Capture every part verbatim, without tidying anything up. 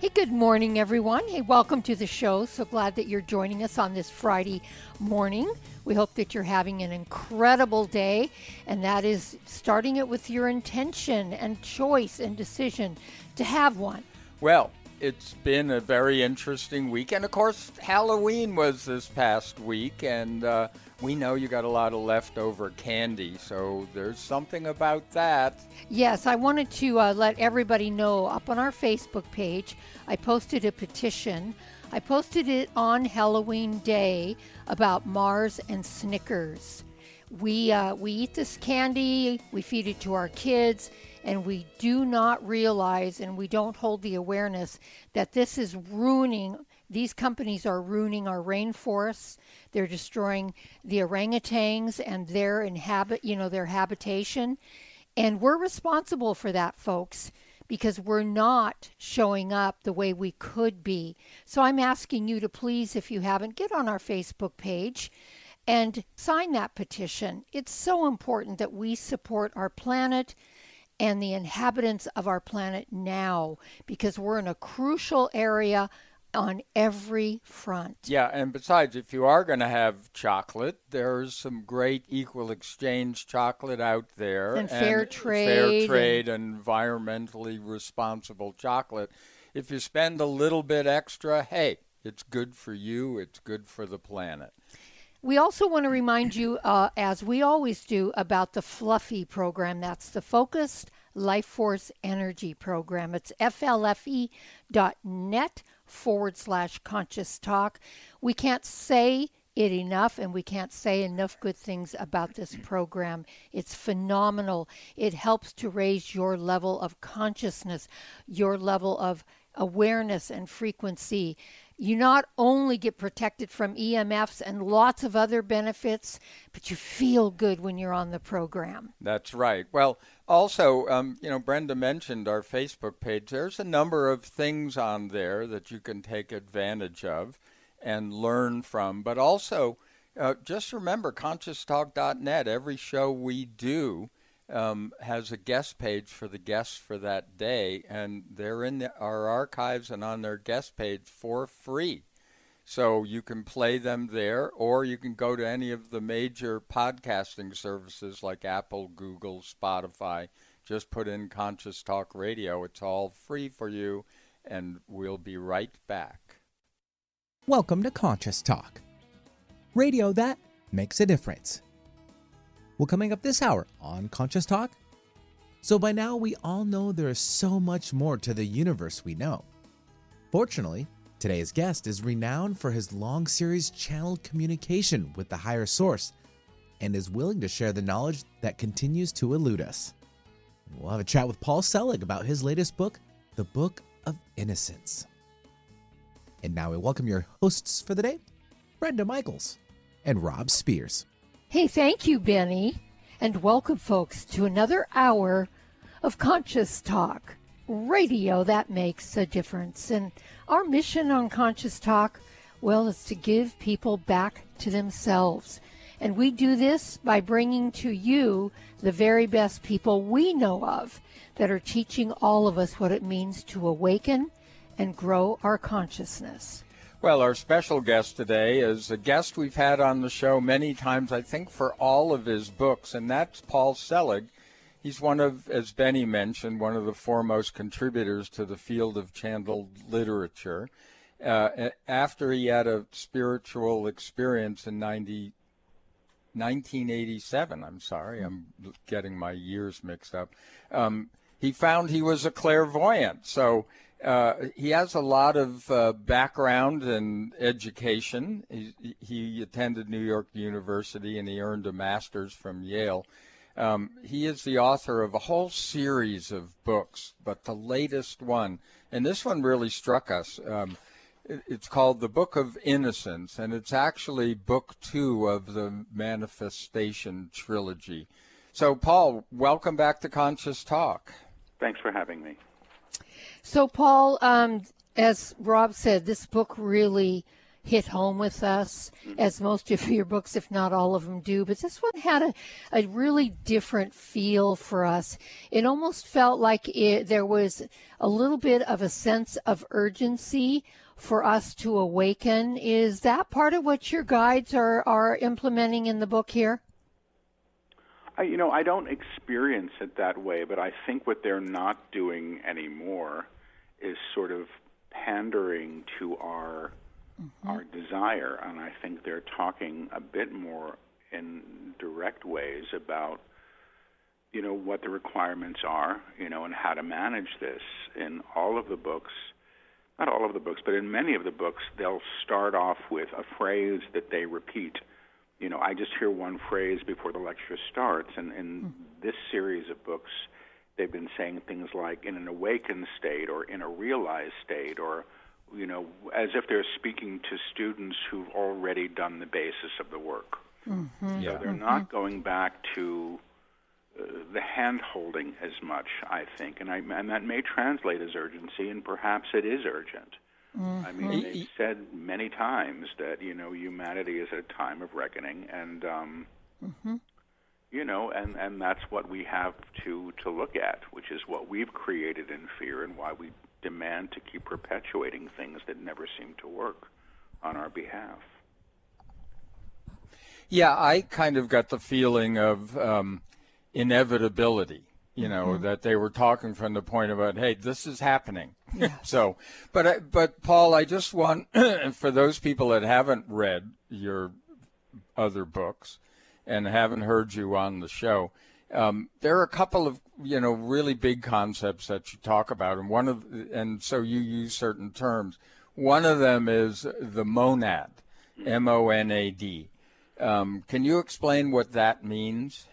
Hey, good morning, everyone. Hey, welcome to the show. So glad that you're joining us on this Friday morning. We hope that you're having an incredible day, and that is starting it with your intention and choice and decision to have one. Well, it's been a very interesting week, and of course, Halloween was this past week, and uh, we know you got a lot of leftover candy, so there's something about that. Yes, I wanted to uh, let everybody know up on our Facebook page, I posted a petition. I posted it on Halloween Day about Mars and Snickers. We uh, we eat this candy, we feed it to our kids, and we do not realize and we don't hold the awareness that this is ruining. These companies are ruining our rainforests. They're destroying the orangutans and their inhabit, you know, their habitation. And we're responsible for that, folks, because we're not showing up the way we could be. So I'm asking you to please, if you haven't, get on our Facebook page and sign that petition. It's so important that we support our planet and the inhabitants of our planet now, because we're in a crucial area on every front. Yeah, and besides, if you are going to have chocolate, there's some great equal exchange chocolate out there. And, and fair trade. Fair trade and environmentally responsible chocolate. If you spend a little bit extra, hey, it's good for you, it's good for the planet. We also want to remind you, uh, as we always do, about the Fluffy program. That's the Focused Life Force Energy Program. It's flfe.net forward slash conscious talk. We can't say it enough, and we can't say enough good things about this program. It's phenomenal. It helps to raise your level of consciousness, your level of awareness and frequency. You not only get protected from E M Fs and lots of other benefits, but you feel good when you're on the program. That's right. Well, also, um, you know, Brenda mentioned our Facebook page. There's a number of things on there that you can take advantage of and learn from. But also, uh, just remember conscious talk dot net. Every show we do Um, has a guest page for the guests for that day, and they're in the, our archives and on their guest page for free. So you can play them there, or you can go to any of the major podcasting services like Apple, Google, Spotify. Just put in Conscious Talk Radio. It's all free for you, and we'll be right back. Welcome to Conscious Talk, radio that makes a difference. Well, coming up this hour on Conscious Talk. So by now, we all know there is so much more to the universe we know. Fortunately, today's guest is renowned for his long series channeled communication with the higher source and is willing to share the knowledge that continues to elude us. We'll have a chat with Paul Selig about his latest book, The Book of Innocence. And now we welcome your hosts for the day, Brenda Michaels and Rob Spears. Hey, thank you, Benny, and welcome, folks, to another hour of Conscious Talk, radio that makes a difference. And our mission on Conscious Talk, well, is to give people back to themselves. And we do this by bringing to you the very best people we know of that are teaching all of us what it means to awaken and grow our consciousness. Well, our special guest today is a guest we've had on the show many times, I think, for all of his books, and that's Paul Selig. He's one of, as Benny mentioned, one of the foremost contributors to the field of channeled literature. Uh, after he had a spiritual experience in nineteen eighty-seven, I'm sorry, I'm getting my years mixed up, um, he found he was a clairvoyant. So Uh, he has a lot of uh, background in education. He, he attended New York University, and he earned a master's from Yale. Um, he is the author of a whole series of books, but the latest one, and this one really struck us, um, It's called The Book of Innocence, and it's actually book two of the Manifestation Trilogy. So, Paul, welcome back to Conscious Talk. Thanks for having me. So, Paul, um, as Rob said, this book really hit home with us, mm-hmm. as most of your books, if not all of them, do. But this one had a, a really different feel for us. It almost felt like it, there was a little bit of a sense of urgency for us to awaken. Is that part of what your guides are, are implementing in the book here? I, you know, I don't experience it that way, but I think what they're not doing anymore is sort of pandering to our mm-hmm. our desire, and I think they're talking a bit more in direct ways about, you know, what the requirements are, you know, and how to manage this. In all of the books, not all of the books, but in many of the books, they'll start off with a phrase that they repeat. You know, I just hear one phrase before the lecture starts, and in mm-hmm. this series of books, they've been saying things like in an awakened state or in a realized state, or, you know, as if they're speaking to students who've already done the basis of the work. Mm-hmm. Yeah. So they're mm-hmm. not going back to uh, the hand-holding as much, I think, and, I, and that may translate as urgency, and perhaps it is urgent. Mm-hmm. I mean, they've said many times that, you know, humanity is at a time of reckoning, and, um, mm-hmm. you know, and, and that's what we have to, to look at, which is what we've created in fear and why we demand to keep perpetuating things that never seem to work on our behalf. Yeah, I kind of got the feeling of um, inevitability. You know, mm-hmm. that they were talking from the point about, hey, this is happening. Yes. So, but, but Paul, I just want, for those people that haven't read your other books and haven't heard you on the show, um, there are a couple of, you know, really big concepts that you talk about. And one of, and so you use certain terms. One of them is the monad, M O N A D. Um, can you explain what that means?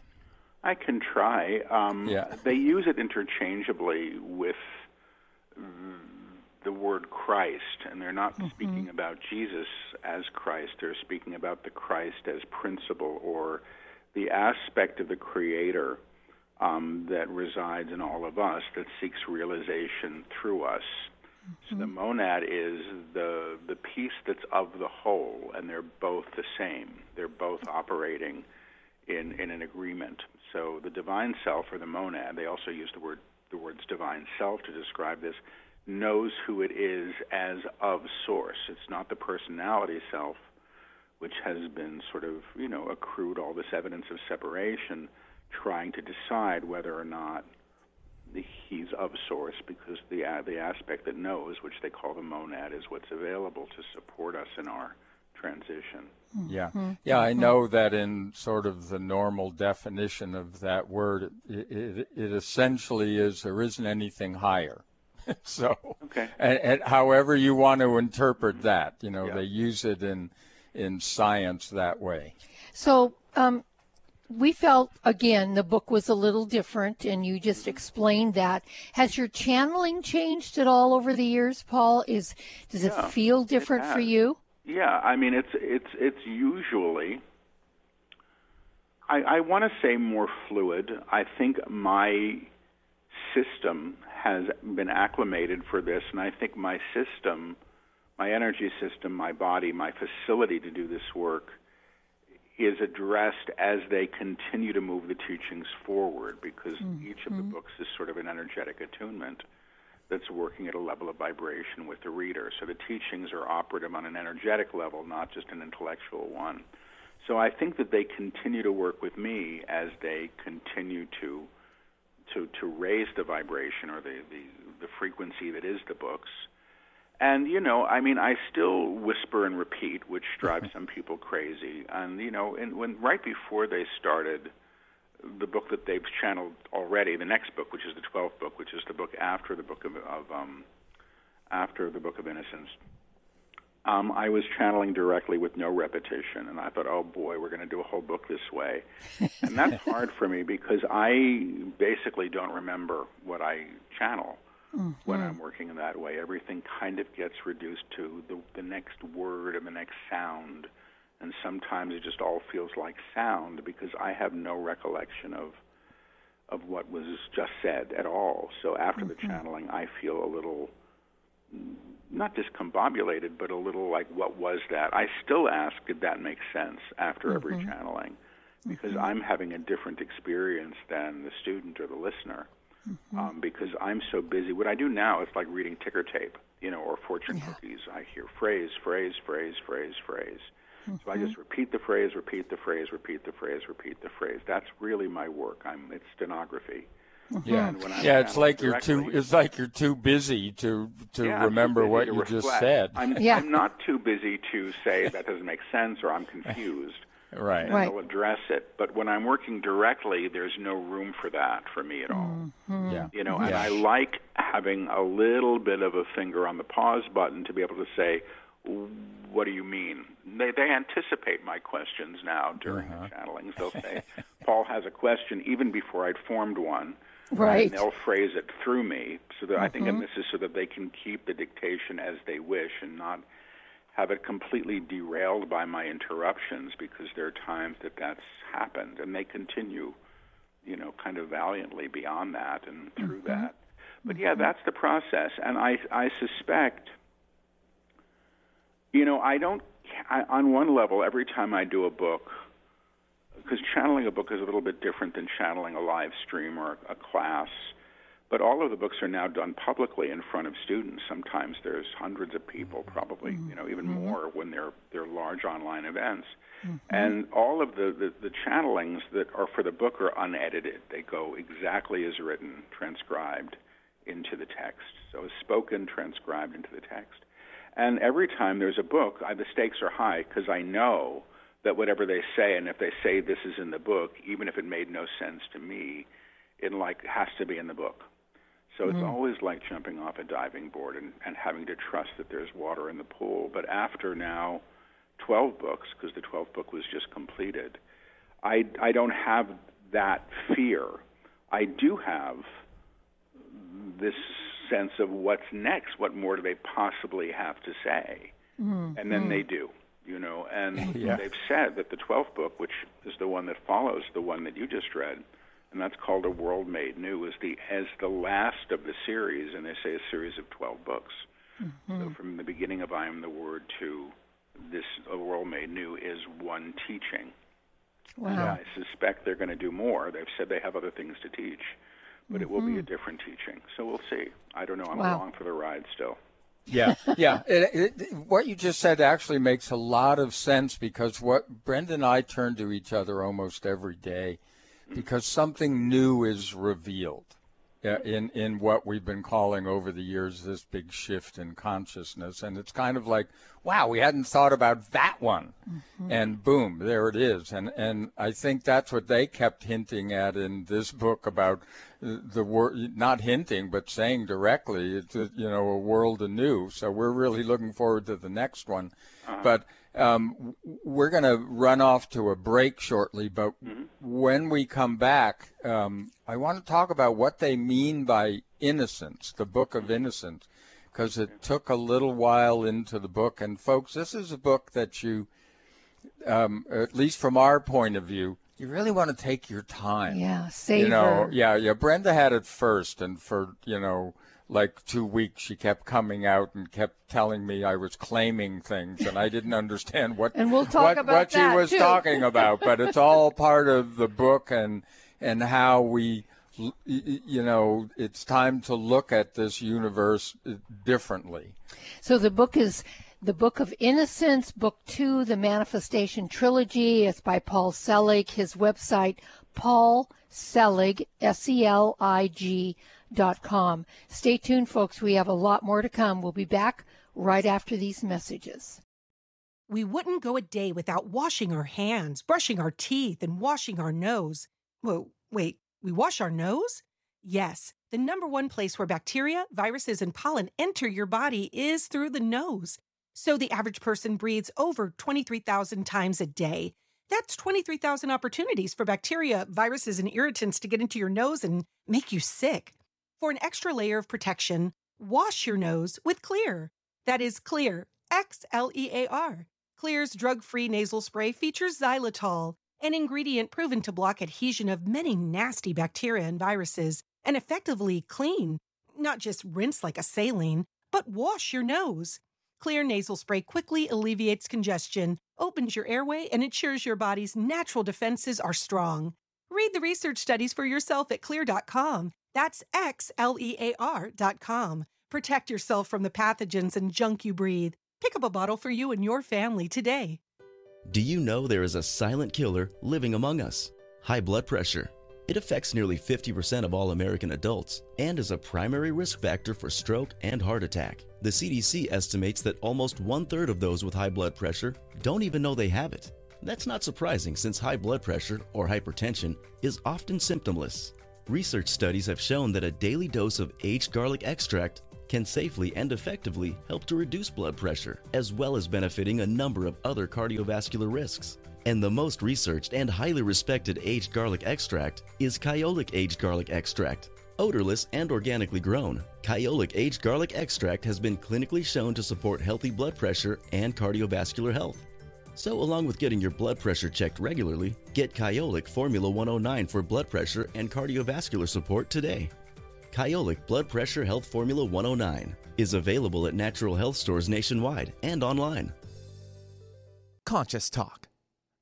I can try. Um, yeah. They use it interchangeably with the word Christ, and they're not mm-hmm. speaking about Jesus as Christ. They're speaking about the Christ as principle, or the aspect of the Creator um, that resides in all of us, that seeks realization through us. Mm-hmm. So the monad is the, the piece that's of the whole, and they're both the same. They're both operating in, in an agreement. So the divine self, or the monad, they also use the word the words divine self to describe this, knows who it is as of source. It's not the personality self, which has been sort of, you know, accrued all this evidence of separation, trying to decide whether or not he's of source, because the the aspect that knows, which they call the monad, is what's available to support us in our transition. Yeah. Mm-hmm. Yeah, I know that in sort of the normal definition of that word, it, it, it essentially is there isn't anything higher. So, okay. and, and however you want to interpret that, you know, yeah. they use it in in science that way. So, um, we felt, again, the book was a little different, and you just explained that. Has your channeling changed at all over the years, Paul? Is Does yeah, it feel different it for you? Yeah, I mean, it's it's it's usually, I, I want to say, more fluid. I think my system has been acclimated for this, and I think my system, my energy system, my body, my facility to do this work is addressed as they continue to move the teachings forward, because mm-hmm. each of the books is sort of an energetic attunement that's working at a level of vibration with the reader. So the teachings are operative on an energetic level, not just an intellectual one. So I think that they continue to work with me as they continue to to, to raise the vibration, or the, the, the frequency that is the books. And, you know, I mean, I still whisper and repeat, which drives some people crazy. And, you know, and when right before they started the book that they've channeled already, the next book, which is the twelfth book, which is the book after the book of, of um, after the Book of Innocence, um, I was channeling directly with no repetition, and I thought, oh boy, we're going to do a whole book this way, and that's hard for me because I basically don't remember what I channel. Mm-hmm. When I'm working in that way, everything kind of gets reduced to the, the next word and the next sound. And sometimes it just all feels like sound because I have no recollection of of what was just said at all. So after mm-hmm. the channeling, I feel a little, not discombobulated, but a little like, what was that? I still ask, did that make sense after mm-hmm. every channeling? Because mm-hmm. I'm having a different experience than the student or the listener. Mm-hmm. Um, because I'm so busy. What I do now is like reading ticker tape, you know, or fortune yeah. cookies. I hear phrase, phrase, phrase, phrase, phrase. Mm-hmm. So I just repeat the phrase, repeat the phrase, repeat the phrase, repeat the phrase. That's really my work. I'm it's stenography. Mm-hmm. Yeah, and when I'm yeah. It's like directly, you're too. It's like you're too busy to to yeah, remember what to you reflect. Just said. I'm, yeah. I'm not too busy to say that doesn't make sense or I'm confused. Right. And right. they'll address it. But when I'm working directly, there's no room for that for me at all. Mm-hmm. Yeah. You know, yeah. and I like having a little bit of a finger on the pause button to be able to say, what do you mean? They they anticipate my questions now during uh-huh. the channelings. They'll say, Paul has a question even before I'd formed one. Right. And they'll phrase it through me. So that mm-hmm. I think, and this is so that they can keep the dictation as they wish and not have it completely derailed by my interruptions, because there are times that that's happened, and they continue, you know, kind of valiantly beyond that and through mm-hmm. that. But, mm-hmm. yeah, that's the process. And I, I suspect, you know, I don't, I, on one level, every time I do a book, because channeling a book is a little bit different than channeling a live stream or a, a class. But all of the books are now done publicly in front of students. Sometimes there's hundreds of people, probably, mm-hmm. you know, even mm-hmm. more when they're they're large online events. Mm-hmm. And all of the, the, the channelings that are for the book are unedited. They go exactly as written, transcribed into the text. So spoken, transcribed into the text. And every time there's a book, I, the stakes are high because I know that whatever they say, and if they say this is in the book, even if it made no sense to me, it like has to be in the book. So it's mm-hmm. always like jumping off a diving board and, and having to trust that there's water in the pool. But after now twelve books, because the twelfth book was just completed, I, I don't have that fear. I do have this sense of what's next, what more do they possibly have to say? Mm-hmm. And then mm-hmm. they do, you know. And yeah. they've said that the twelfth book, which is the one that follows the one that you just read, and that's called A World Made New, as the, as the last of the series, and they say a series of twelve books. Mm-hmm. So from the beginning of I Am the Word to this A World Made New is one teaching. Wow. And I suspect they're going to do more. They've said they have other things to teach, but mm-hmm. it will be a different teaching. So we'll see. I don't know. I'm wow. along for the ride still. Yeah, yeah. It, it, what you just said actually makes a lot of sense, because what Brenda and I turn to each other almost every day, because something new is revealed uh, in, in what we've been calling over the years this big shift in consciousness. And it's kind of like, wow, we hadn't thought about that one. Mm-hmm. And boom, there it is. And and I think that's what they kept hinting at in this book about the word, not hinting, but saying directly, it's a, you know, a world anew. So we're really looking forward to the next one. Uh-huh. But Um, we're going to run off to a break shortly, but mm-hmm. when we come back, um, I want to talk about what they mean by innocence, the Book of Innocence, because it took a little while into the book. And folks, this is a book that you, um, at least from our point of view, you really want to take your time. Yeah, savor. You know, yeah, yeah. Brenda had it first, and for, you know, like two weeks, she kept coming out and kept telling me I was claiming things, and I didn't understand what and we'll talk what, about what she was too. talking about. But it's all part of the book, and and how we, you know, it's time to look at this universe differently. So the book is The Book of Innocence, Book Two, the Manifestation Trilogy. It's by Paul Selig. His website, PaulSelig, S E L I G. Dot com. Stay tuned, folks. We have a lot more to come. We'll be back right after these messages. We wouldn't go a day without washing our hands, brushing our teeth, and washing our nose. Whoa, wait, we wash our nose? Yes, the number one place where bacteria, viruses, and pollen enter your body is through the nose. So the average person breathes over twenty-three thousand times a day. That's twenty-three thousand opportunities for bacteria, viruses, and irritants to get into your nose and make you sick. For an extra layer of protection, wash your nose with Xlear. That is Xlear, X L E A R. Xlear's drug-free nasal spray features xylitol, an ingredient proven to block adhesion of many nasty bacteria and viruses, and effectively clean. Not just rinse like a saline, but wash your nose. Xlear nasal spray quickly alleviates congestion, opens your airway, and ensures your body's natural defenses are strong. Read the research studies for yourself at Xlear dot com. That's X L E A R dot com. Protect yourself from the pathogens and junk you breathe. Pick up a bottle for you and your family today. Do you know there is a silent killer living among us? High blood pressure. It affects nearly fifty percent of all American adults and is a primary risk factor for stroke and heart attack. The C D C estimates that almost one-third of those with high blood pressure don't even know they have it. That's not surprising since high blood pressure, or hypertension, is often symptomless. Research studies have shown that a daily dose of aged garlic extract can safely and effectively help to reduce blood pressure, as well as benefiting a number of other cardiovascular risks. And the most researched and highly respected aged garlic extract is Kyolic aged garlic extract. Odorless and organically grown, Kyolic aged garlic extract has been clinically shown to support healthy blood pressure and cardiovascular health. So along with getting your blood pressure checked regularly, get Kyolic Formula one oh nine for blood pressure and cardiovascular support today. Kyolic Blood Pressure Health Formula one oh nine is available at natural health stores nationwide and online. Conscious Talk.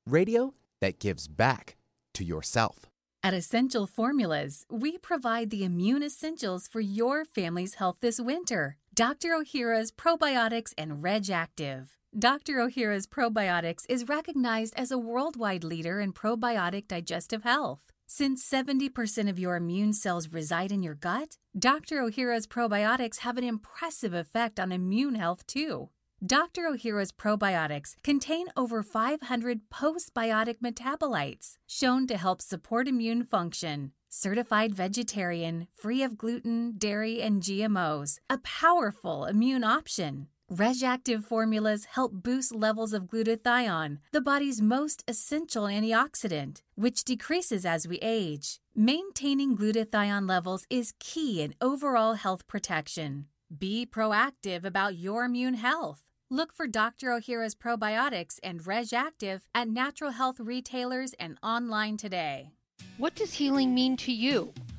Radio that gives back to yourself. At Essential Formulas, we provide the immune essentials for your family's health this winter. Doctor Ohhira's Probiotics and Reg Active. Doctor Ohhira's Probiotics is recognized as a worldwide leader in probiotic digestive health. Since seventy percent of your immune cells reside in your gut, Doctor Ohhira's Probiotics have an impressive effect on immune health too. Doctor Ohhira's probiotics contain over five hundred postbiotic metabolites shown to help support immune function. Certified vegetarian, free of gluten, dairy, and G M Os, a powerful immune option. Reg Active formulas help boost levels of glutathione, the body's most essential antioxidant, which decreases as we age. Maintaining glutathione levels is key in overall health protection. Be proactive about your immune health. Look for Doctor Ohhira's Probiotics and Reg Active at natural health retailers and online today. What does healing mean to you?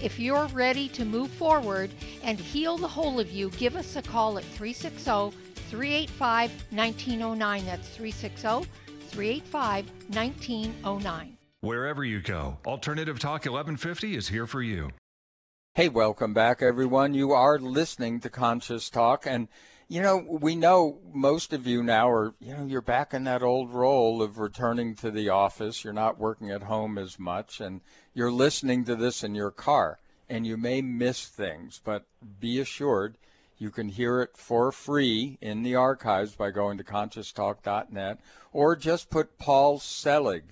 If you're ready to move forward and heal the whole of you, give us a call at three six zero, three eight five, one nine zero nine. That's three six zero, three eight five, one nine zero nine. Wherever you go, Alternative Talk eleven fifty is here for you. Hey, welcome back, everyone. You are listening to Conscious Talk. And, you know, we know most of you now are, you know, you're back in that old role of returning to the office. You're not working at home as much, and you're listening to this in your car, and you may miss things, but be assured you can hear it for free in the archives by going to conscious talk dot net, or just put Paul Selig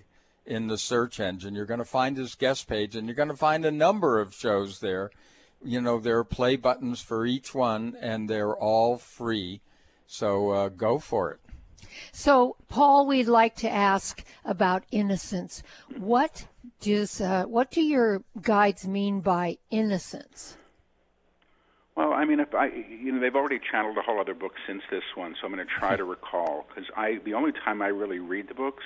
in the search engine. You're going to find his guest page, and you're going to find a number of shows there. You know, there are play buttons for each one, and they're all free. So uh, go for it. So, Paul, we'd like to ask about innocence. What does uh, what do your guides mean by innocence? Well, I mean, if I, you know, they've already channeled a whole other book since this one, so I'm going to try to recall, because I the only time I really read the books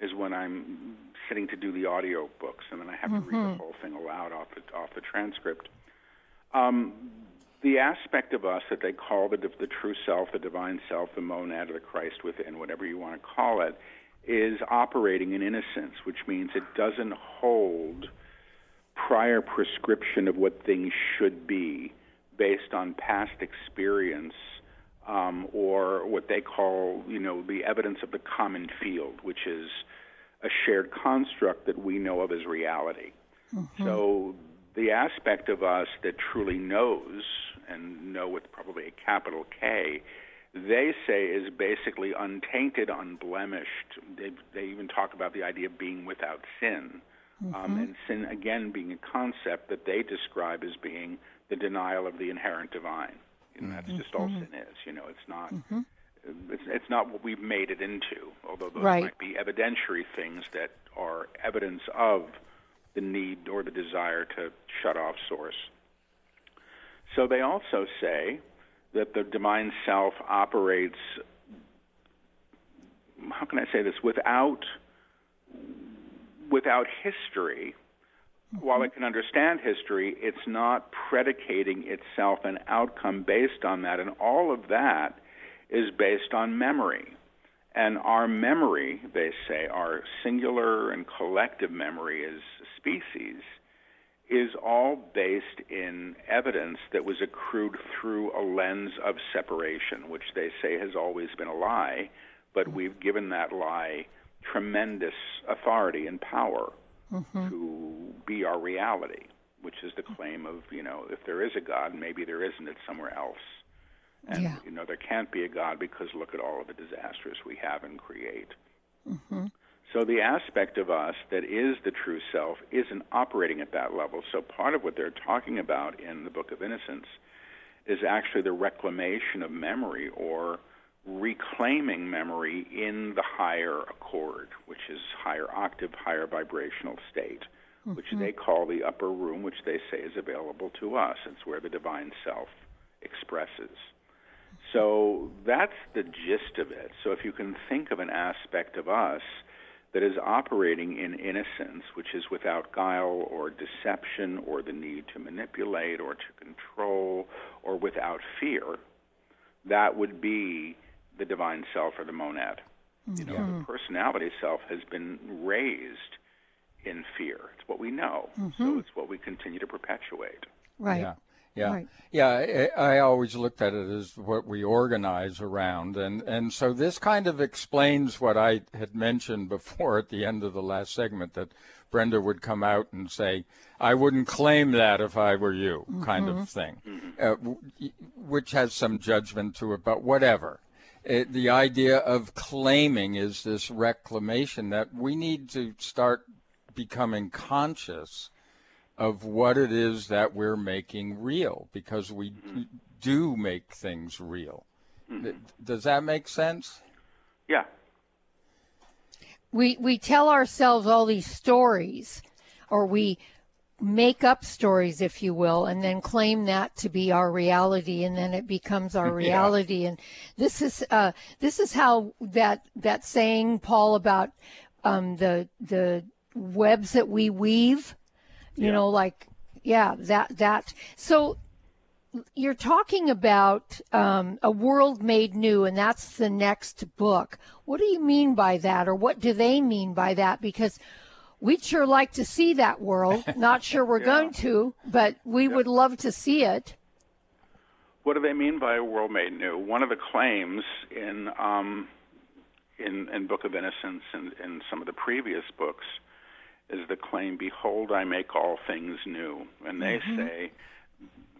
is when I'm sitting to do the audio books, and then I have mm-hmm. to read the whole thing aloud off the, off the transcript. Um, the aspect of us that they call the, the true self, the divine self, the monad, or the Christ within, whatever you want to call it, is operating in innocence, which means it doesn't hold prior prescription of what things should be based on past experience, um, or what they call, you know, the evidence of the common field, which is a shared construct that we know of as reality. Mm-hmm. So the aspect of us that truly knows, and know with probably a capital K, they say is basically untainted, unblemished. They, they even talk about the idea of being without sin. Mm-hmm. Um, and sin, again, being a concept that they describe as being the denial of the inherent divine. And that's mm-hmm. just all sin is. You know, it's not mm-hmm. it's, it's not what we've made it into, although those right. might be evidentiary things that are evidence of the need or the desire to shut off source. So they also say that the divine self operates, how can I say this, without without history. Mm-hmm. While it can understand history, it's not predicating itself an outcome based on that, and all of that is based on memory. And our memory, they say, our singular and collective memory as a species, is all based in evidence that was accrued through a lens of separation, which they say has always been a lie, but we've given that lie tremendous authority and power mm-hmm. to be our reality, which is the claim of, you know, if there is a God, maybe there isn't, it's somewhere else. And, yeah. you know, there can't be a God because look at all of the disasters we have and create. Mm-hmm. So the aspect of us that is the true self isn't operating at that level. So part of what they're talking about in the Book of Innocence is actually the reclamation of memory, or reclaiming memory in the higher accord, which is higher octave, higher vibrational state, mm-hmm. which they call the upper room, which they say is available to us. It's where the divine self expresses. So that's the gist of it. So if you can think of an aspect of us that is operating in innocence, which is without guile or deception or the need to manipulate or to control or without fear, that would be the divine self or the monad. Mm-hmm. You know, the personality self has been raised in fear. It's what we know. Mm-hmm. So it's what we continue to perpetuate. Right. Yeah. Yeah, right. yeah. I, I always looked at it as what we organize around, and and so this kind of explains what I had mentioned before at the end of the last segment, that Brenda would come out and say, "I wouldn't claim that if I were you," mm-hmm. kind of thing, uh, which has some judgment to it, but whatever. It, the idea of claiming is this reclamation that we need to start becoming conscious of what it is that we're making real, because we mm-hmm. do make things real. Mm-hmm. Does that make sense? Yeah. We we tell ourselves all these stories, or we make up stories, if you will, and then claim that to be our reality, and then it becomes our reality. yeah. And this is uh, this is how that that saying, Paul, about um, the the webs that we weave. You yeah. know, like, yeah, that, that. So you're talking about um, A World Made New, and that's the next book. What do you mean by that, or what do they mean by that? Because we'd sure like to see that world. Not sure we're yeah. going to, but we yeah. would love to see it. What do they mean by A World Made New? One of the claims in um, in, in Book of Innocence and in some of the previous books is the claim, "Behold, I make all things new." And they mm-hmm. say,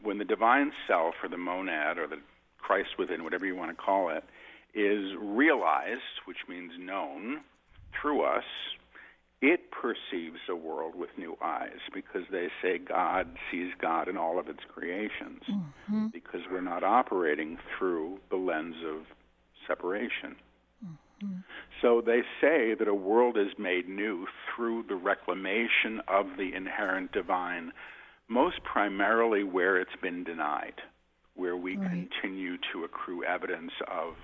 when the divine self or the monad or the Christ within, whatever you want to call it, is realized, which means known, through us, it perceives a world with new eyes, because they say God sees God in all of its creations, mm-hmm. because we're not operating through the lens of separation. So they say that a world is made new through the reclamation of the inherent divine, most primarily where it's been denied, where we right. continue to accrue evidence of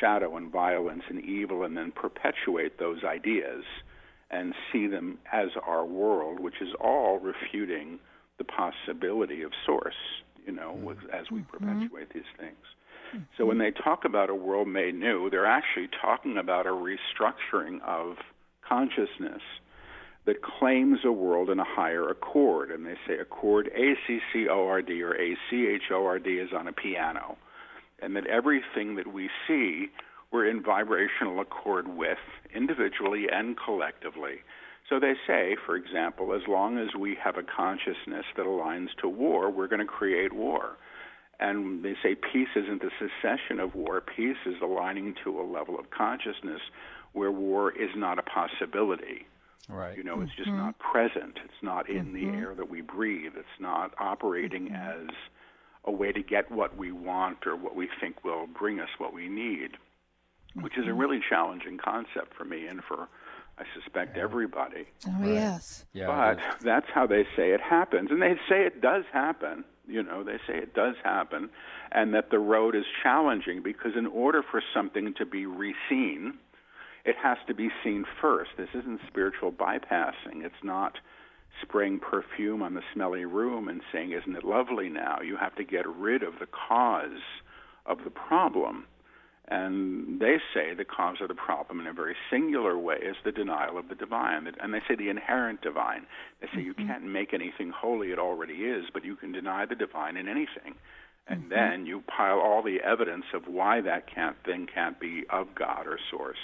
shadow and violence and evil, and then perpetuate those ideas and see them as our world, which is all refuting the possibility of source, you know, with, as we perpetuate these things. So when they talk about a world made new, they're actually talking about a restructuring of consciousness that claims a world in a higher accord. And they say accord, A C C O R D or A C H O R D, is on a piano, and that everything that we see we're in vibrational accord with, individually and collectively. So they say, for example, as long as we have a consciousness that aligns to war, we're going to create war. And they say peace isn't the cessation of war. Peace is aligning to a level of consciousness where war is not a possibility. Right. You know, it's just mm-hmm. not present. It's not in mm-hmm. the air that we breathe. It's not operating mm-hmm. as a way to get what we want or what we think will bring us what we need, mm-hmm. which is a really challenging concept for me and for, I suspect, yeah. everybody. Oh, right. Yes. Yeah, but that's how they say it happens. And they say it does happen. You know, they say it does happen, and that the road is challenging because in order for something to be re-seen, it has to be seen first. This isn't spiritual bypassing. It's not spraying perfume on the smelly room and saying, isn't it lovely now? You have to get rid of the cause of the problem. And they say the cause of the problem in a very singular way is the denial of the divine. And they say the inherent divine. They say mm-hmm. you can't make anything holy, it already is, but you can deny the divine in anything. And mm-hmm. then you pile all the evidence of why that can't, thing can't be of God or source.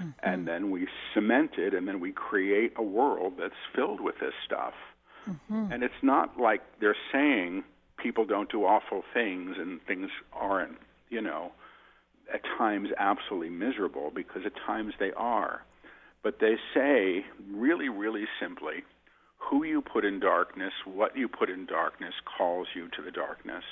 Mm-hmm. And then we cement it, and then we create a world that's filled with this stuff. Mm-hmm. And it's not like they're saying people don't do awful things and things aren't, you know, at times absolutely miserable, because at times they are. But they say really, really simply, who you put in darkness, what you put in darkness calls you to the darkness.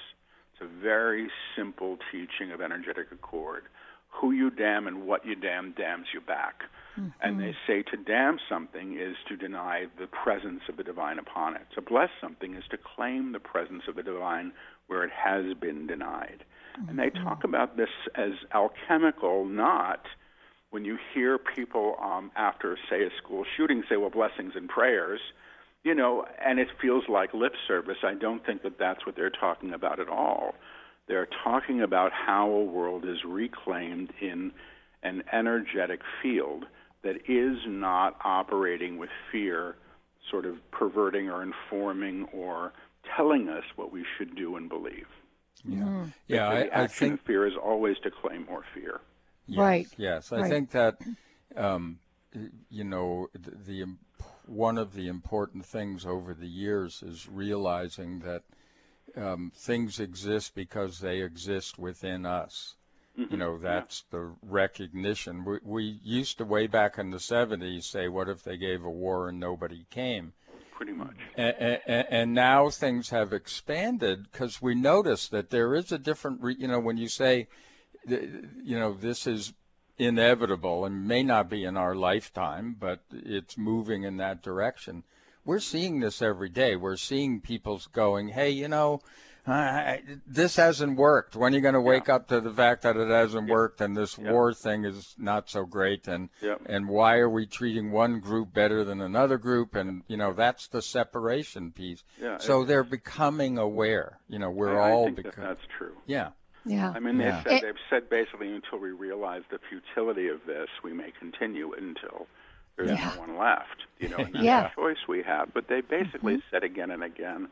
It's a very simple teaching of energetic accord. Who you damn and what you damn damns you back. Mm-hmm. And they say to damn something is to deny the presence of the divine upon it. To bless something is to claim the presence of the divine where it has been denied. And they talk about this as alchemical, not when you hear people um, after, say, a school shooting say, well, blessings and prayers, you know, and it feels like lip service. I don't think that that's what they're talking about at all. They're talking about how a world is reclaimed in an energetic field that is not operating with fear, sort of perverting or informing or telling us what we should do and believe. Yeah, mm. yeah. I, the action I think of fear is always to claim more fear. Yes, right. Yes, I right. think that um, you know the, the one of the important things over the years is realizing that um, things exist because they exist within us. Mm-hmm. You know, that's yeah. the recognition. We, we used to way back in the seventies say, "What if they gave a war and nobody came?" Pretty much. And, and, and now things have expanded because we notice that there is a different, re- you know, when you say, you know, this is inevitable and may not be in our lifetime, but it's moving in that direction. We're seeing this every day. We're seeing people going, hey, you know, I, this hasn't worked. When are you going to wake yeah. up to the fact that it hasn't yep. worked, and this yep. war thing is not so great, and yep. and why are we treating one group better than another group? And, you know, that's the separation piece. Yeah, so they're becoming aware. You know, we're I, all I think becoming. That that's true. Yeah. Yeah. I mean, yeah. They've, said, they've said basically until we realize the futility of this, we may continue until there's yeah. no one left. You know, and that's yeah. the choice we have. But they basically mm-hmm. said again and again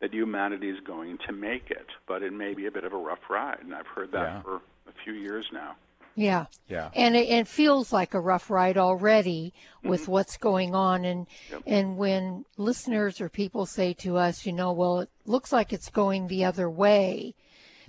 that humanity is going to make it, but it may be a bit of a rough ride, and I've heard that yeah. for a few years now. Yeah, yeah, and it, it feels like a rough ride already with mm-hmm. what's going on, and yep. and when listeners or people say to us, you know, well, it looks like it's going the other way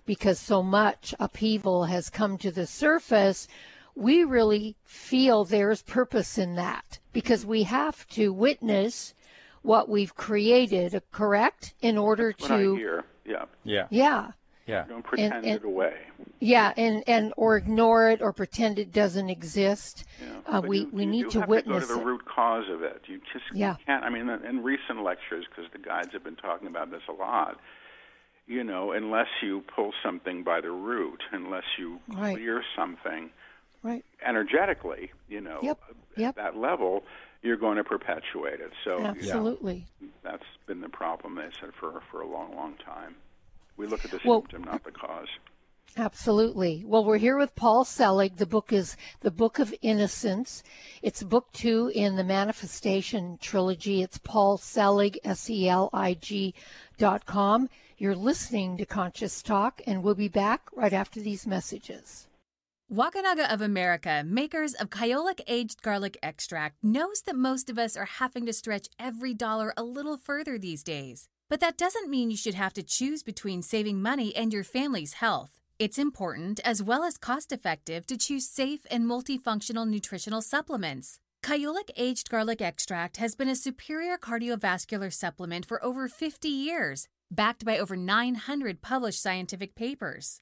because so much upheaval has come to the surface, we really feel there's purpose in that because we have to witness what we've created, correct? In order to, when I hear, yeah, yeah, yeah, yeah. Don't pretend and, and, it away. Yeah, and, and or ignore it or pretend it doesn't exist. Yeah. Uh, we you, we you need to witness it. You have to go to the root cause of it. You just yeah. you can't. I mean, in recent lectures, because the guides have been talking about this a lot. You know, unless you pull something by the root, unless you right. clear something, right? Energetically, you know, yep. at yep. that level, you're going to perpetuate it. So absolutely, you know, that's been the problem, they said, for for a long, long time. We look at the well, symptom, not the cause. Absolutely. Well, we're here with Paul Selig. The book is The Book of Innocence. It's book two in the Manifestation Trilogy. It's Paul Selig, S E L I G dot com. You're listening to Conscious Talk, and we'll be back right after these messages. Wakanaga of America, makers of Kyolic Aged Garlic Extract, knows that most of us are having to stretch every dollar a little further these days. But that doesn't mean you should have to choose between saving money and your family's health. It's important, as well as cost-effective, to choose safe and multifunctional nutritional supplements. Kyolic Aged Garlic Extract has been a superior cardiovascular supplement for over fifty years, backed by over nine hundred published scientific papers.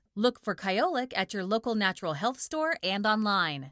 Look for Kyolic at your local natural health store and online.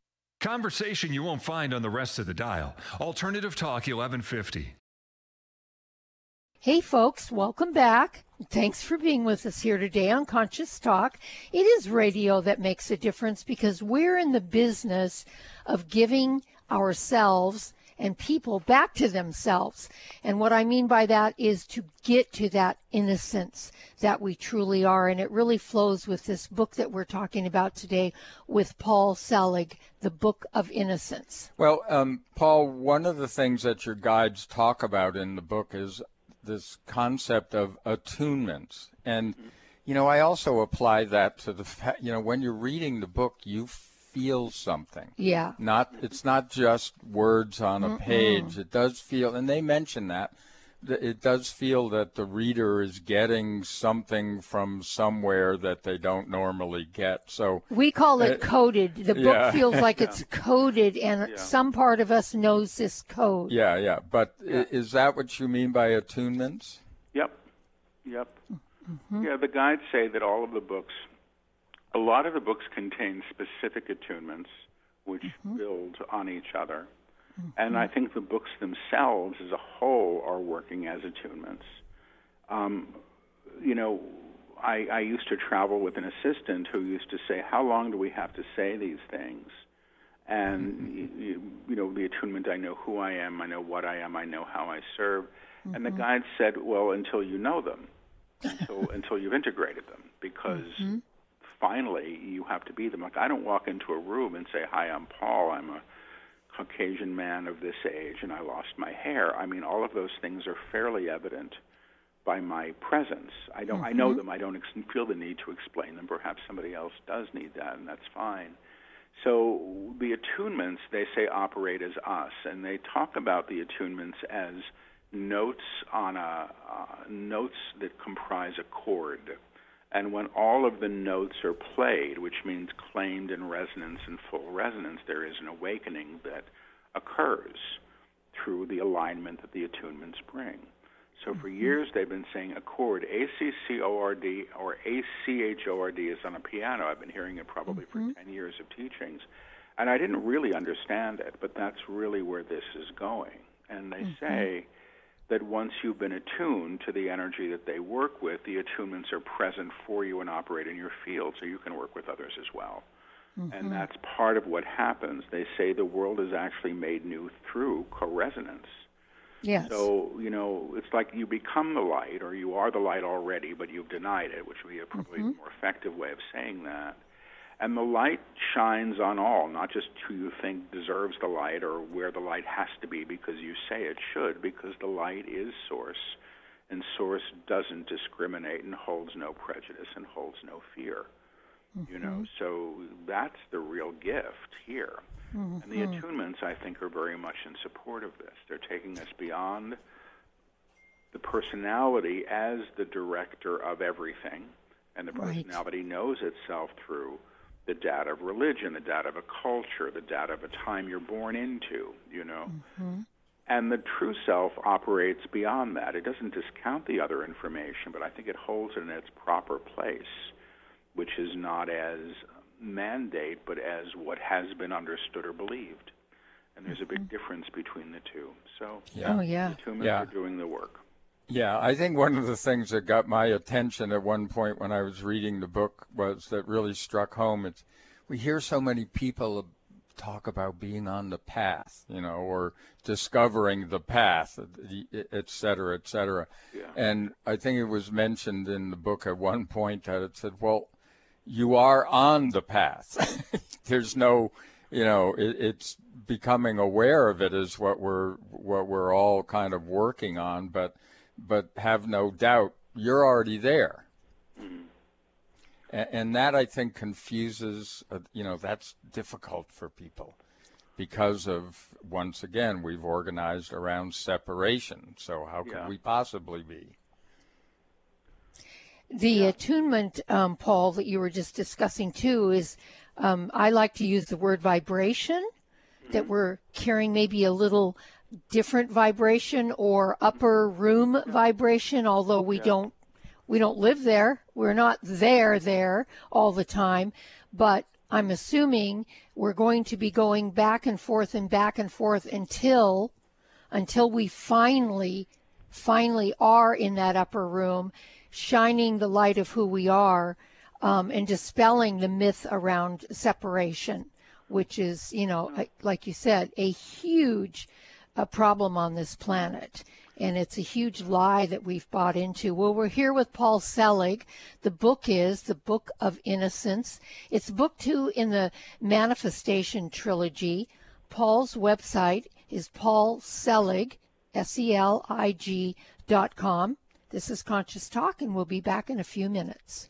Conversation you won't find on the rest of the dial. Alternative Talk eleven fifty. Hey folks, welcome back. Thanks for being with us here today on Conscious Talk. It is radio that makes a difference because we're in the business of giving ourselves and people back to themselves. And what I mean by that is to get to that innocence that we truly are. And it really flows with this book that we're talking about today with Paul Selig, The Book of Innocence. Well, um, Paul, one of the things that your guides talk about in the book is this concept of attunement. And, mm-hmm. you know, I also apply that to the fact, you know, when you're reading the book, you feel something. Yeah. Not, it's not just words on a Mm-mm. page. It does feel, and they mention that, it does feel that the reader is getting something from somewhere that they don't normally get. So we call it, it coded. The book yeah. feels like yeah. it's coded, and yeah. some part of us knows this code. Yeah, yeah. But yeah. is that what you mean by attunements? Yep, yep. Mm-hmm. Yeah, the guides say that all of the books, a lot of the books contain specific attunements which mm-hmm. build on each other. And I think the books themselves as a whole are working as attunements. Um, you know, I, I used to travel with an assistant who used to say, how long do we have to say these things? And, mm-hmm. you, you know, the attunement, I know who I am, I know what I am, I know how I serve. Mm-hmm. And the guide said, well, until you know them, until, until you've integrated them, because mm-hmm. finally you have to be them. Like, I don't walk into a room and say, hi, I'm Paul, I'm a Caucasian man of this age, and I lost my hair. I mean, all of those things are fairly evident by my presence. I don't. Mm-hmm. I know them. I don't ex- feel the need to explain them. Perhaps somebody else does need that, and that's fine. So the attunements, they say, operate as us, and they talk about the attunements as notes on a uh, notes that comprise a chord. And when all of the notes are played, which means claimed in resonance and full resonance, there is an awakening that occurs through the alignment that the attunements bring. So for years they've been saying accord, A C C O R D or A C H O R D is on a piano. I've been hearing it probably for mm-hmm. ten years of teachings. And I didn't really understand it, but that's really where this is going. And they mm-hmm. say that once you've been attuned to the energy that they work with, the attunements are present for you and operate in your field, so you can work with others as well. Mm-hmm. And that's part of what happens. They say the world is actually made new through co-resonance. Yes. So, you know, it's like you become the light, or you are the light already, but you've denied it, which would be a probably mm-hmm. more effective way of saying that. And the light shines on all, not just who you think deserves the light or where the light has to be because you say it should, because the light is source, and source doesn't discriminate and holds no prejudice and holds no fear. Mm-hmm. You know, so that's the real gift here. Mm-hmm. And the attunements, I think, are very much in support of this. They're taking us beyond the personality as the director of everything, and the personality right. knows itself through the data of religion, the data of a culture, the data of a time you're born into, you know. Mm-hmm. And the true self operates beyond that. It doesn't discount the other information, but I think it holds it in its proper place, which is not as mandate, but as what has been understood or believed. And there's mm-hmm. a big difference between the two. So yeah. Oh, yeah. the humans yeah. are doing the work. Yeah, I think one of the things that got my attention at one point when I was reading the book was that really struck home. It's, we hear so many people talk about being on the path, you know, or discovering the path, et cetera, et cetera. Yeah. And I think it was mentioned in the book at one point that it said, well, you are on the path. There's no, you know, it, it's becoming aware of it is what we're what we're all kind of working on, but But have no doubt, you're already there. Mm-hmm. A- and that, I think, confuses, uh, you know, that's difficult for people because of, once again, we've organized around separation. So how yeah. could we possibly be? The yeah. attunement, um, Paul, that you were just discussing, too, is um, I like to use the word vibration, mm-hmm. that we're carrying maybe a little different vibration or upper room yeah. vibration, although we yeah. don't we don't live there. We're not there there all the time, but I'm assuming we're going to be going back and forth and back and forth until until we finally finally are in that upper room, shining the light of who we are, um, and dispelling the myth around separation, which is, you know, like you said, a huge a problem on this planet, and it's a huge lie that we've bought into. Well, we're here with Paul Selig. The book is The Book of Innocence. It's book two in the Manifestation Trilogy. Paul's website is Paul Selig, S E L I G PaulSelig dot com. This is Conscious Talk, and we'll be back in a few minutes.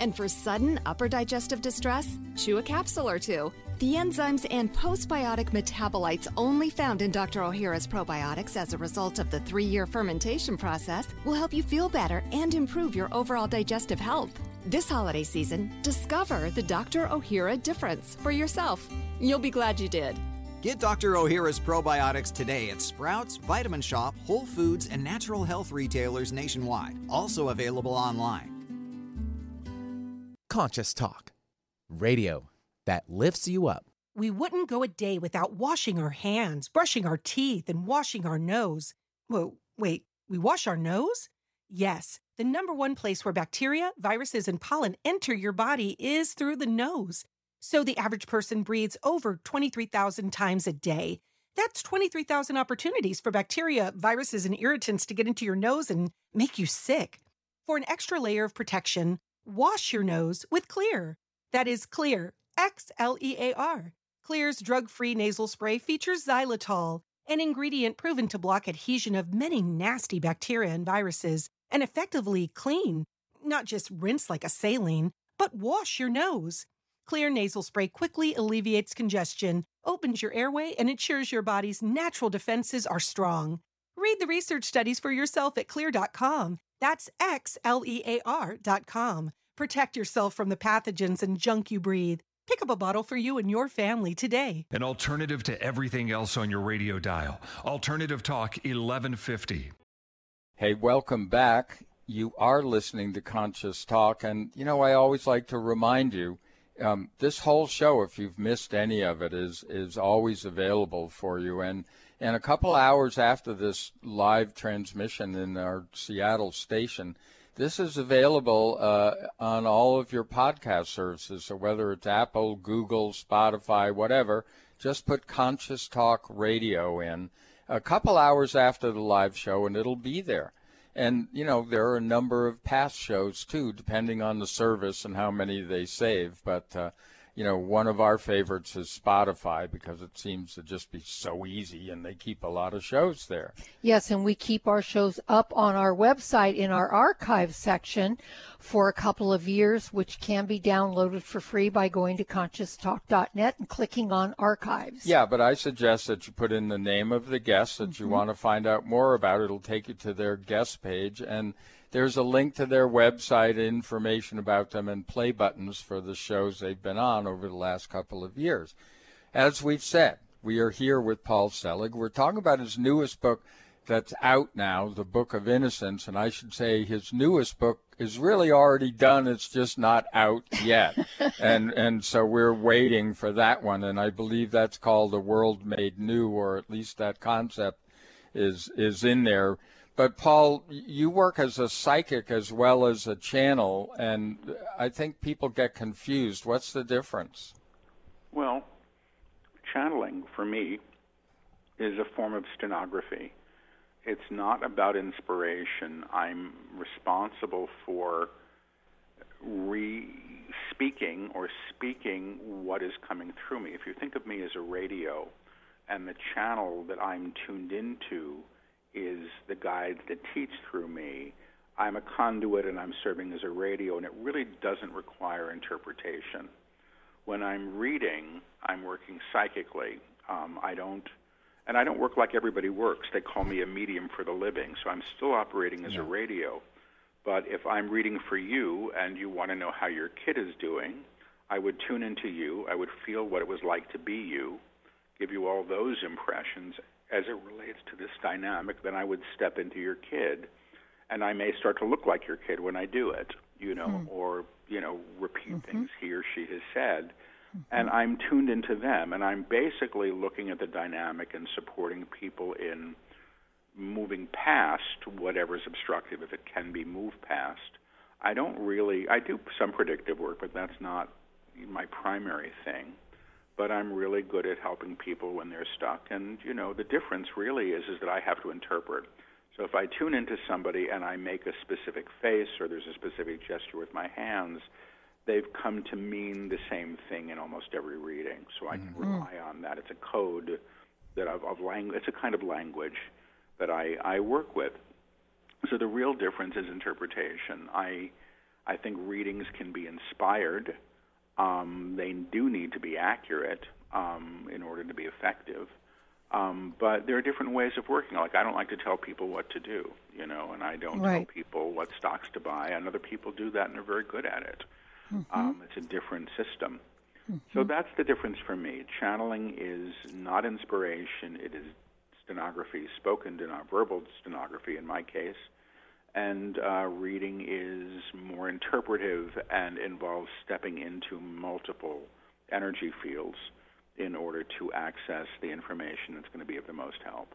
And for sudden upper digestive distress, chew a capsule or two. The enzymes and postbiotic metabolites only found in Doctor Ohhira's probiotics as a result of the three-year fermentation process will help you feel better and improve your overall digestive health. This holiday season, discover the Doctor Ohhira difference for yourself. You'll be glad you did. Get Doctor Ohhira's probiotics today at Sprouts, Vitamin Shop, Whole Foods, and natural health retailers nationwide. Also available online. Conscious Talk Radio, that lifts you up. We wouldn't go a day without washing our hands, brushing our teeth, and washing our nose. Whoa, wait, we wash our nose? Yes, the number one place where bacteria, viruses, and pollen enter your body is through the nose. So the average person breathes over twenty-three thousand times a day. That's twenty-three thousand opportunities for bacteria, viruses, and irritants to get into your nose and make you sick. For an extra layer of protection, wash your nose with Xlear. That is Xlear, X L E A R. Xlear's drug-free nasal spray features xylitol, an ingredient proven to block adhesion of many nasty bacteria and viruses, and effectively clean. Not just rinse like a saline, but wash your nose. Xlear nasal spray quickly alleviates congestion, opens your airway, and ensures your body's natural defenses are strong. Read the research studies for yourself at Xlear dot com. That's X L E A R dot com. Protect yourself from the pathogens and junk you breathe. Pick up a bottle for you and your family today. An alternative to everything else on your radio dial. Alternative Talk, eleven fifty. Hey, welcome back. You are listening to Conscious Talk. And, you know, I always like to remind you, um, this whole show, if you've missed any of it, is is always available for you. And And a couple hours after this live transmission in our Seattle station, this is available uh, on all of your podcast services. So whether it's Apple, Google, Spotify, whatever, just put Conscious Talk Radio in a couple hours after the live show and it'll be there. And, you know, there are a number of past shows, too, depending on the service and how many they save. But, uh, you know, one of our favorites is Spotify because it seems to just be so easy and they keep a lot of shows there. Yes, and we keep our shows up on our website in our archive section for a couple of years, which can be downloaded for free by going to conscious talk dot net and clicking on archives. Yeah, but I suggest that you put in the name of the guest that mm-hmm. you want to find out more about. It'll take you to their guest page, and there's a link to their website, information about them, and play buttons for the shows they've been on over the last couple of years. As we've said, we are here with Paul Selig. We're talking about his newest book that's out now, The Book of Innocence, and I should say his newest book is really already done. It's just not out yet, and and so we're waiting for that one, and I believe that's called A World Made New, or at least that concept is is in there. But, Paul, you work as a psychic as well as a channel, and I think people get confused. What's the difference? Well, channeling, for me, is a form of stenography. It's not about inspiration. I'm responsible for re-speaking or speaking what is coming through me. If you think of me as a radio and the channel that I'm tuned into is the guides that teach through me, I'm a conduit and I'm serving as a radio, and it really doesn't require interpretation. When I'm reading, I'm working psychically. Um, I don't, and I don't work like everybody works. They call me a medium for the living, so I'm still operating as yeah. a radio. But if I'm reading for you and you want to know how your kid is doing, I would tune into you. I would feel what it was like to be you, give you all those impressions. As it relates to this dynamic, then I would step into your kid, and I may start to look like your kid when I do it, you know, mm. or, you know, repeat mm-hmm. things he or she has said, mm-hmm. and I'm tuned into them, and I'm basically looking at the dynamic and supporting people in moving past whatever's obstructive, if it can be moved past. I don't really, I do some predictive work, but that's not my primary thing. But I'm really good at helping people when they're stuck. And, you know, the difference really is is that I have to interpret. So if I tune into somebody and I make a specific face or there's a specific gesture with my hands, they've come to mean the same thing in almost every reading. So I can mm-hmm. rely on that. It's a code that I've, of language. It's a kind of language that I, I work with. So the real difference is interpretation. I I think readings can be inspired. Um, they do need to be accurate um, in order to be effective. Um, but there are different ways of working. Like, I don't like to tell people what to do, you know, and I don't right. tell people what stocks to buy. And other people do that, and they're very good at it. Mm-hmm. Um, it's a different system. Mm-hmm. So that's the difference for me. Channeling is not inspiration. It is stenography, spoken, verbal stenography in my case. And uh, reading is more interpretive and involves stepping into multiple energy fields in order to access the information that's going to be of the most help.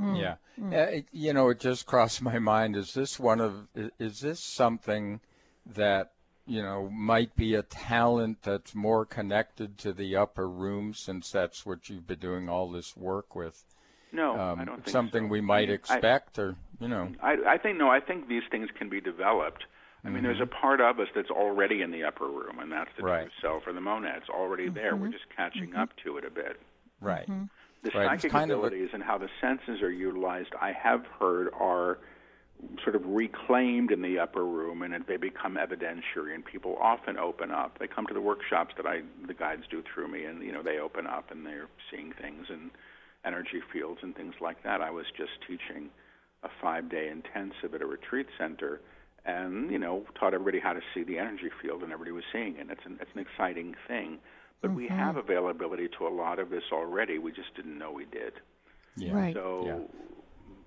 Mm. Yeah. Mm. Uh, you know, it just crossed my mind. Is this one of, is this something that, you know, might be a talent that's more connected to the upper room, since that's what you've been doing all this work with? No, um, I don't think something so. we might I mean, expect, I, or you know. I, I think no. I think these things can be developed. I mm-hmm. mean, there's a part of us that's already in the upper room, and that's the right. true self or the monad. It's already mm-hmm. there. We're just catching mm-hmm. up to it a bit. Right. Mm-hmm. The right. psychic kind abilities of a... and how the senses are utilized, I have heard, are sort of reclaimed in the upper room, and they become evidentiary. And people often open up. They come to the workshops that I, the guides do through me, and you know, they open up and they're seeing things and energy fields and things like that. I was just teaching a five-day intensive at a retreat center and, you know, taught everybody how to see the energy field, and everybody was seeing it. It's an, it's an exciting thing. But mm-hmm. we have availability to a lot of this already. We just didn't know we did. Yeah. Right. So yeah.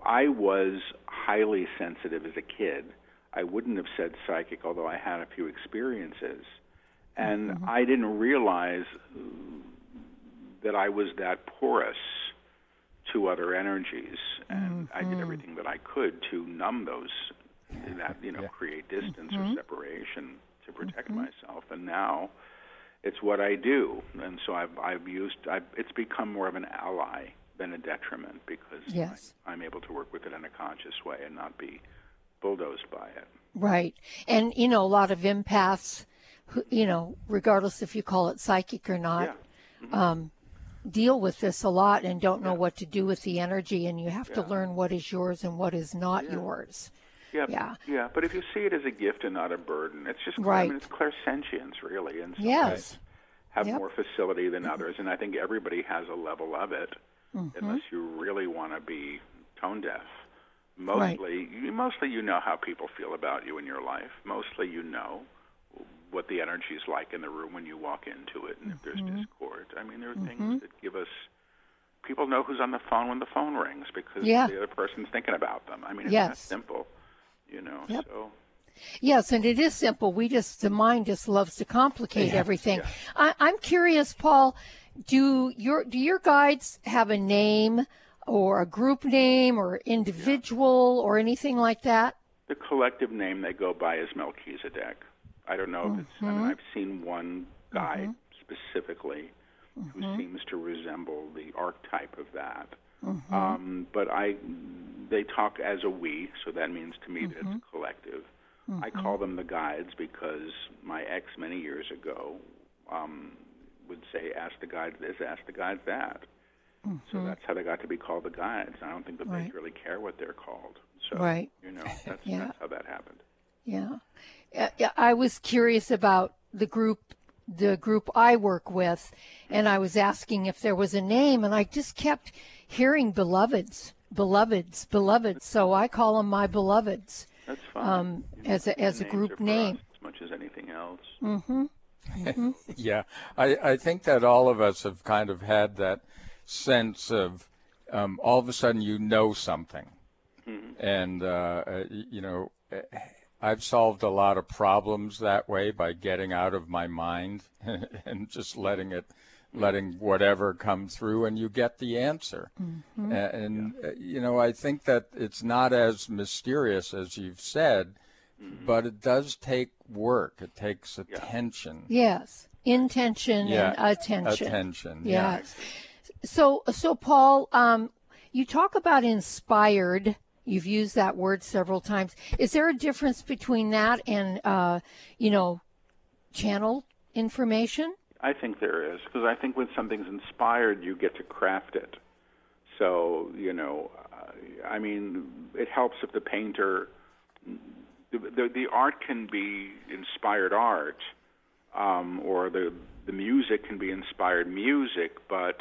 I was highly sensitive as a kid. I wouldn't have said psychic, although I had a few experiences. And mm-hmm. I didn't realize that I was that porous to other energies, and mm-hmm. I did everything that I could to numb those, that you know, yeah. create distance mm-hmm. or separation to protect mm-hmm. myself. And now, it's what I do, and so I've I've used. I've, it's become more of an ally than a detriment, because yes. I, I'm able to work with it in a conscious way and not be bulldozed by it. Right, and you know, a lot of empaths, who, you know, regardless if you call it psychic or not. Yeah. Mm-hmm. um, deal with this a lot and don't know yeah. what to do with the energy, and you have yeah. to learn what is yours and what is not yeah. yours. Yeah. yeah, yeah. But if you see it as a gift and not a burden, it's just right. I mean, it's clairsentience, really, and some yes. have yep. more facility than mm-hmm. others, and I think everybody has a level of it, mm-hmm. unless you really want to be tone deaf. Mostly, right. you, mostly you know how people feel about you in your life. Mostly you know what the energy is like in the room when you walk into it, and if there's mm-hmm. discord. I mean, there are mm-hmm. things that give us, people know who's on the phone when the phone rings, because yeah. the other person's thinking about them. I mean, it's yes. that simple, you know. Yep. So. Yes, and it is simple. We just, the mind just loves to complicate yeah. everything. Yeah. I, I'm curious, Paul, do your do your guides have a name or a group name or individual yeah. or anything like that? The collective name they go by is Melchizedek. I don't know if it's, mm-hmm. I mean, I've seen one guide mm-hmm. specifically who mm-hmm. seems to resemble the archetype of that. Mm-hmm. Um, but I, they talk as a we, so that means to me mm-hmm. that it's a collective. Mm-hmm. I call them the guides because my ex many years ago um, would say, ask the guides this, ask the guides that. Mm-hmm. So that's how they got to be called the guides. I don't think that right. they really care what they're called. So, right. you know, that's, yeah. that's how that happened. Yeah. I was curious about the group, the group I work with, and I was asking if there was a name, and I just kept hearing beloveds, beloveds, beloveds. So I call them my beloveds. That's fine. Um, you know, as a, as a group name. As much as anything else. Mm-hmm. Mm-hmm. yeah. I, I think that all of us have kind of had that sense of um, all of a sudden you know something. Mm-hmm. And, uh, you know, I've solved a lot of problems that way by getting out of my mind and just letting it letting whatever come through, and you get the answer. Mm-hmm. And, yeah. you know, I think that it's not as mysterious as you've said, mm-hmm. but it does take work. It takes attention. Yeah. Yes. Intention yeah. and attention. Attention. Yes. Yeah. So, so Paul, um, you talk about inspired. You've used that word several times. Is there a difference between that and, uh, you know, channeled information? I think there is, because I think when something's inspired, you get to craft it. So, you know, I mean, it helps if the painter, the, the, the art can be inspired art, um, or the, the music can be inspired music, but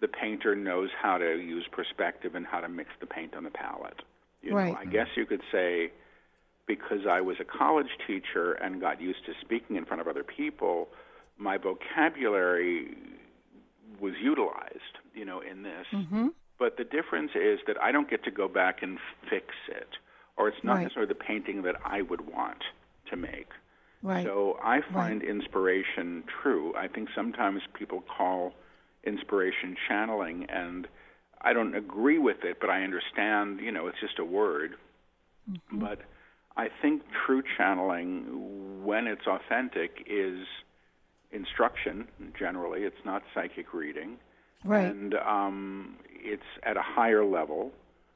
the painter knows how to use perspective and how to mix the paint on the palette. You right. know, I guess you could say, because I was a college teacher and got used to speaking in front of other people, my vocabulary was utilized, you know, in this. Mm-hmm. But the difference is that I don't get to go back and fix it, or it's not right. necessarily the painting that I would want to make. Right. So I find right. inspiration true. I think sometimes people call inspiration channeling, and I don't agree with it, but I understand, you know, it's just a word. Mm-hmm. But I think true channeling, when it's authentic, is instruction, generally. It's not psychic reading. Right. And um, it's at a higher level,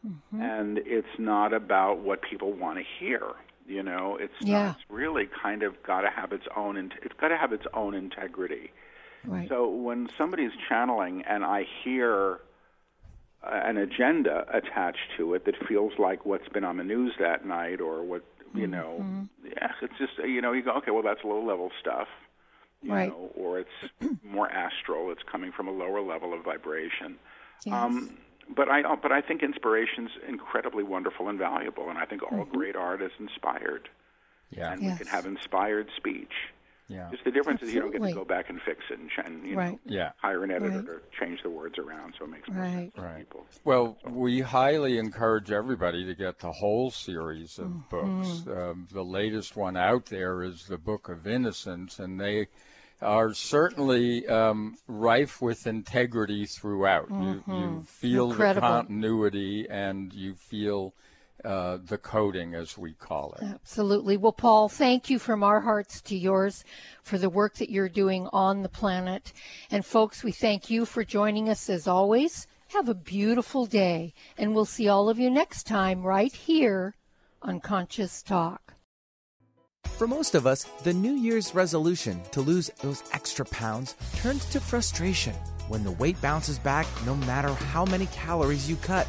mm-hmm. and it's not about what people want to hear. You know, it's, yeah. not, it's really kind of got to have its own, it's got to have its own integrity. Right. So when somebody's channeling and I hear an agenda attached to it that feels like what's been on the news that night, or what, you know, mm-hmm. yeah, it's just, you know, you go, okay, well, that's low-level stuff, you right. know, or it's more astral, it's coming from a lower level of vibration. Yes. Um, but I but I think inspiration's incredibly wonderful and valuable, and I think all mm-hmm. great art is inspired. Yeah. And yes. we can have inspired speech. Yeah. Just the difference Absolutely. is you don't get to go back and fix it and, and you right. know, yeah. hire an editor right. or change the words around, so it makes more right. sense to right. people. Well, so. we highly encourage everybody to get the whole series of mm-hmm. books. Um, the latest one out there is The Book of Innocence, and they are certainly um, rife with integrity throughout. Mm-hmm. You, you feel Incredible. the continuity, and you feel Uh, the coding, as we call it. Absolutely. Well, Paul, thank you from our hearts to yours for the work that you're doing on the planet. And folks, we thank you for joining us as always. Have a beautiful day, and we'll see all of you next time right here on Conscious Talk. For most of us, the New Year's resolution to lose those extra pounds turns to frustration when the weight bounces back no matter how many calories you cut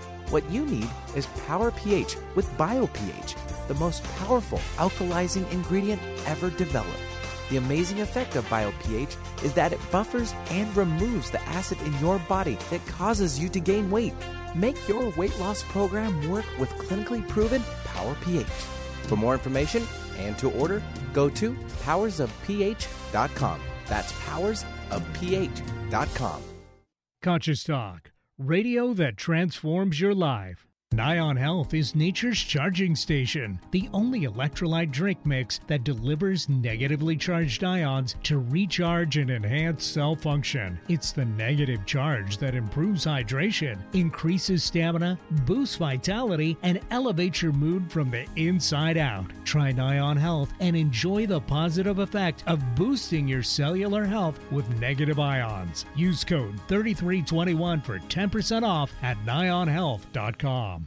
What you need is PowerPH with BioPH, the most powerful alkalizing ingredient ever developed. The amazing effect of BioPH is that it buffers and removes the acid in your body that causes you to gain weight. Make your weight loss program work with clinically proven PowerPH. For more information and to order, go to powers of p h dot com. That's powers of p h dot com. Conscious Talk. Radio that transforms your life. Nyon Health is nature's charging station, the only electrolyte drink mix that delivers negatively charged ions to recharge and enhance cell function. It's the negative charge that improves hydration, increases stamina, boosts vitality, and elevates your mood from the inside out. Try Nyon Health and enjoy the positive effect of boosting your cellular health with negative ions. Use code thirty-three twenty-one for ten percent off at nyon health dot com.